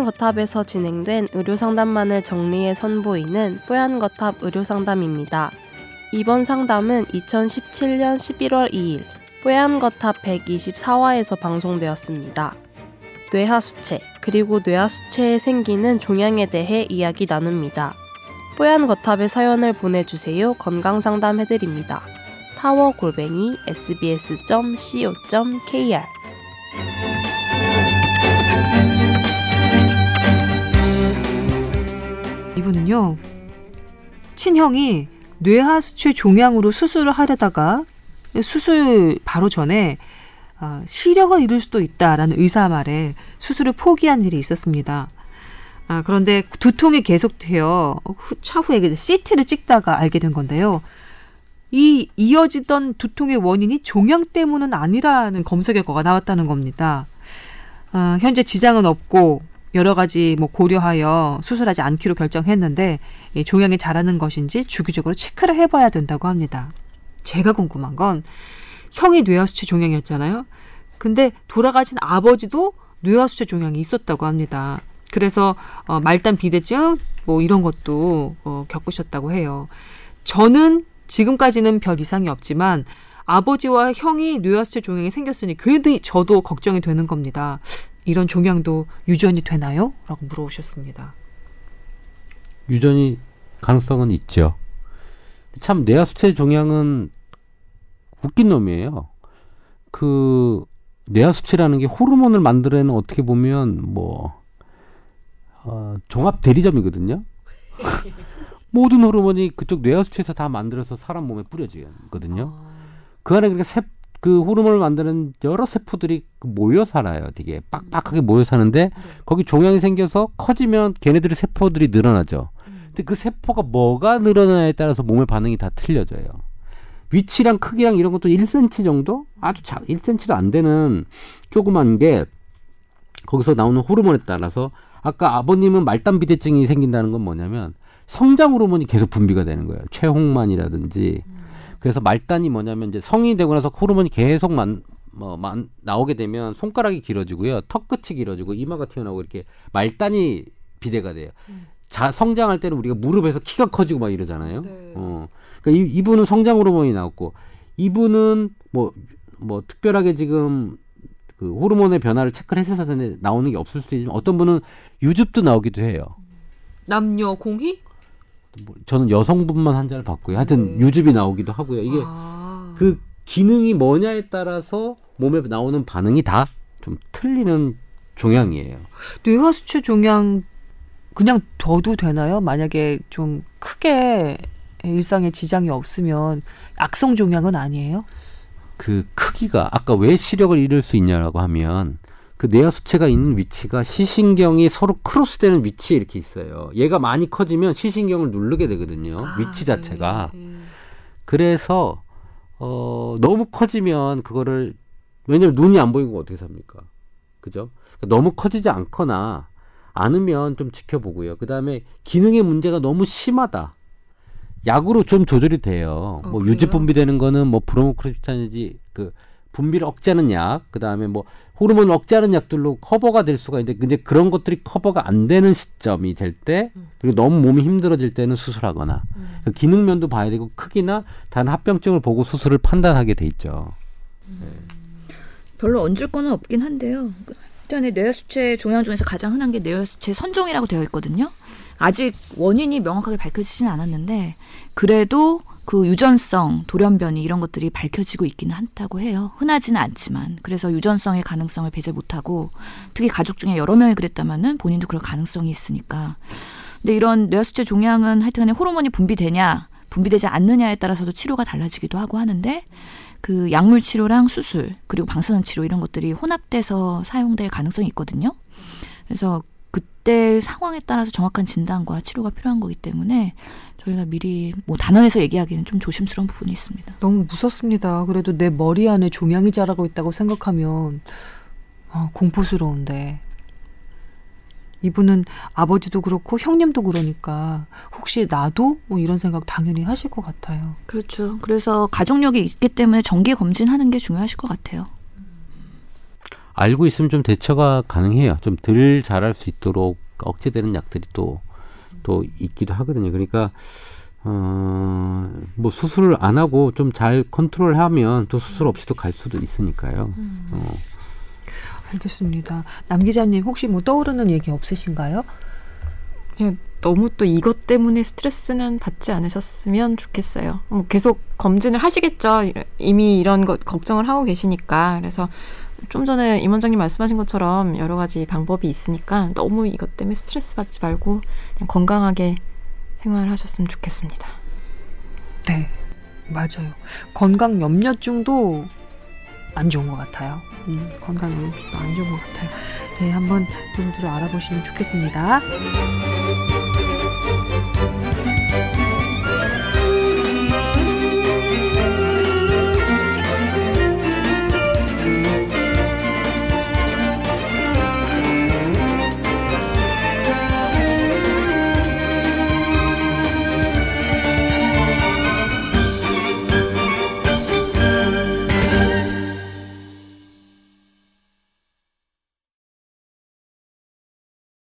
뽀얀 거탑에서 진행된 의료상담만을 정리해 선보이는 뽀얀 거탑 의료상담입니다. 이번 상담은 2017년 11월 2일 뽀얀 거탑 124화에서 방송되었습니다. 뇌하수체, 그리고 뇌하수체에 생기는 종양에 대해 이야기 나눕니다. 뽀얀 거탑의 사연을 보내주세요. 건강상담해드립니다. 타워골뱅이 sbs.co.kr 이분은요, 친형이 뇌하수체 종양으로 수술을 하려다가 수술 바로 전에 시력을 잃을 수도 있다라는 의사 말에 수술을 포기한 일이 있었습니다. 그런데 두통이 계속되어 차후에 CT를 찍다가 알게 된 건데요. 이 이어지던 두통의 원인이 종양 때문은 아니라는 검사 결과가 나왔다는 겁니다. 현재 지장은 없고 여러 가지 고려하여 수술하지 않기로 결정했는데 종양이 자라는 것인지 주기적으로 체크를 해봐야 된다고 합니다. 제가 궁금한 건 형이 뇌하수체 종양이었잖아요. 근데 돌아가신 아버지도 뇌하수체 종양이 있었다고 합니다. 그래서 말단 비대증 이런 것도 겪으셨다고 해요. 저는 지금까지는 별 이상이 없지만 아버지와 형이 뇌하수체 종양이 생겼으니 괜히 저도 걱정이 되는 겁니다. 이런 종양도 유전이 되나요? 라고 물어보셨습니다. 유전이 가능성은 있죠. 참 뇌하수체 종양은 웃긴 놈이에요. 그 뇌하수체라는 게 호르몬을 만들어내는 어떻게 보면 종합 대리점이거든요. 모든 호르몬이 그쪽 뇌하수체에서 다 만들어서 사람 몸에 뿌려지거든요. 그 안에 그러니까 그 호르몬을 만드는 여러 세포들이 모여 살아요. 되게 빡빡하게 모여 사는데 거기 종양이 생겨서 커지면 걔네들의 세포들이 늘어나죠. 근데 그 세포가 뭐가 늘어나냐에 따라서 몸의 반응이 다 틀려져요. 위치랑 크기랑 이런 것도 1cm 정도? 아주 1cm도 안 되는 조그만 게 거기서 나오는 호르몬에 따라서 아까 아버님은 말단 비대증이 생긴다는 건 뭐냐면 성장 호르몬이 계속 분비가 되는 거예요. 최홍만이라든지. 그래서 말단이 뭐냐면 이제 성인이 되고 나서 호르몬이 계속 나오게 되면 손가락이 길어지고요. 턱끝이 길어지고 이마가 튀어나오고 이렇게 말단이 비대가 돼요. 성장할 때는 우리가 무릎에서 키가 커지고 막 이러잖아요. 네. 그러니까 이분은 성장 호르몬이 나왔고 이분은 특별하게 지금 그 호르몬의 변화를 체크를 했어서 나오는 게 없을 수도 있지만 어떤 분은 유즙도 나오기도 해요. 남녀 공히? 저는 여성분만 환자를 봤고요. 하여튼 유즙이 나오기도 하고요. 이게 그 기능이 뭐냐에 따라서 몸에 나오는 반응이 다 좀 틀리는 종양이에요. 뇌하수체 종양 그냥 둬도 되나요? 만약에 좀 크게 일상에 지장이 없으면 악성 종양은 아니에요? 그 크기가 아까 왜 시력을 잃을 수 있냐라고 하면 그 뇌하수체가 있는 위치가 시신경이 서로 크로스되는 위치에 이렇게 있어요. 얘가 많이 커지면 시신경을 누르게 되거든요. 위치 자체가. 네. 그래서 너무 커지면 그거를 왜냐면 눈이 안 보이고 어떻게 삽니까? 그죠? 너무 커지지 않거나 않으면 좀 지켜보고요. 그 다음에 기능의 문제가 너무 심하다. 약으로 좀 조절이 돼요. 유즙 분비되는 거는 브로모크리프탄이지 분비를 억제하는 약, 그 다음에 호르몬을 억제하는 약들로 커버가 될 수가 있는데, 근데 그런 것들이 커버가 안 되는 시점이 될 때, 그리고 너무 몸이 힘들어질 때는 수술하거나, 그 기능면도 봐야 되고, 크기나 다른 합병증을 보고 수술을 판단하게 돼 있죠. 네. 별로 얹을 거는 없긴 한데요. 일단에 뇌하수체 종양 중에서 가장 흔한 게 뇌하수체 선종이라고 되어 있거든요. 아직 원인이 명확하게 밝혀지지는 않았는데, 그래도 그 유전성, 돌연변이 이런 것들이 밝혀지고 있기는 한다고 해요. 흔하지는 않지만. 그래서 유전성의 가능성을 배제 못하고 특히 가족 중에 여러 명이 그랬다면은 본인도 그럴 가능성이 있으니까. 근데 이런 뇌하수체 종양은 하여튼간에 호르몬이 분비되냐 분비되지 않느냐에 따라서도 치료가 달라지기도 하고 하는데 그 약물 치료랑 수술 그리고 방사선 치료 이런 것들이 혼합돼서 사용될 가능성이 있거든요. 그래서 그때 상황에 따라서 정확한 진단과 치료가 필요한 거기 때문에 저희가 미리 단언해서 얘기하기는 좀 조심스러운 부분이 있습니다. 너무 무섭습니다. 그래도 내 머리 안에 종양이 자라고 있다고 생각하면 공포스러운데 이분은 아버지도 그렇고 형님도 그러니까 혹시 나도? 이런 생각 당연히 하실 것 같아요. 그렇죠. 그래서 가족력이 있기 때문에 정기 검진하는 게 중요하실 것 같아요. 알고 있으면 좀 대처가 가능해요. 좀 덜 잘할 수 있도록 억제되는 약들이 또 있기도 하거든요. 그러니까 뭐 수술을 안 하고 좀 잘 컨트롤하면 또 수술 없이도 갈 수도 있으니까요. 알겠습니다. 남 기자님 혹시 뭐 떠오르는 얘기 없으신가요? 그냥 너무 또 이것 때문에 스트레스는 받지 않으셨으면 좋겠어요. 계속 검진을 하시겠죠. 이미 이런 것 걱정을 하고 계시니까. 그래서 좀 전에 임 원장님 말씀하신 것처럼 여러 가지 방법이 있으니까 너무 이것 때문에 스트레스 받지 말고 그냥 건강하게 생활하셨으면 좋겠습니다. 네, 맞아요. 건강 염려증도 안 좋은 것 같아요. 건강 염려증도 안 좋은 것 같아요. 네, 한번 분들을 알아보시면 좋겠습니다.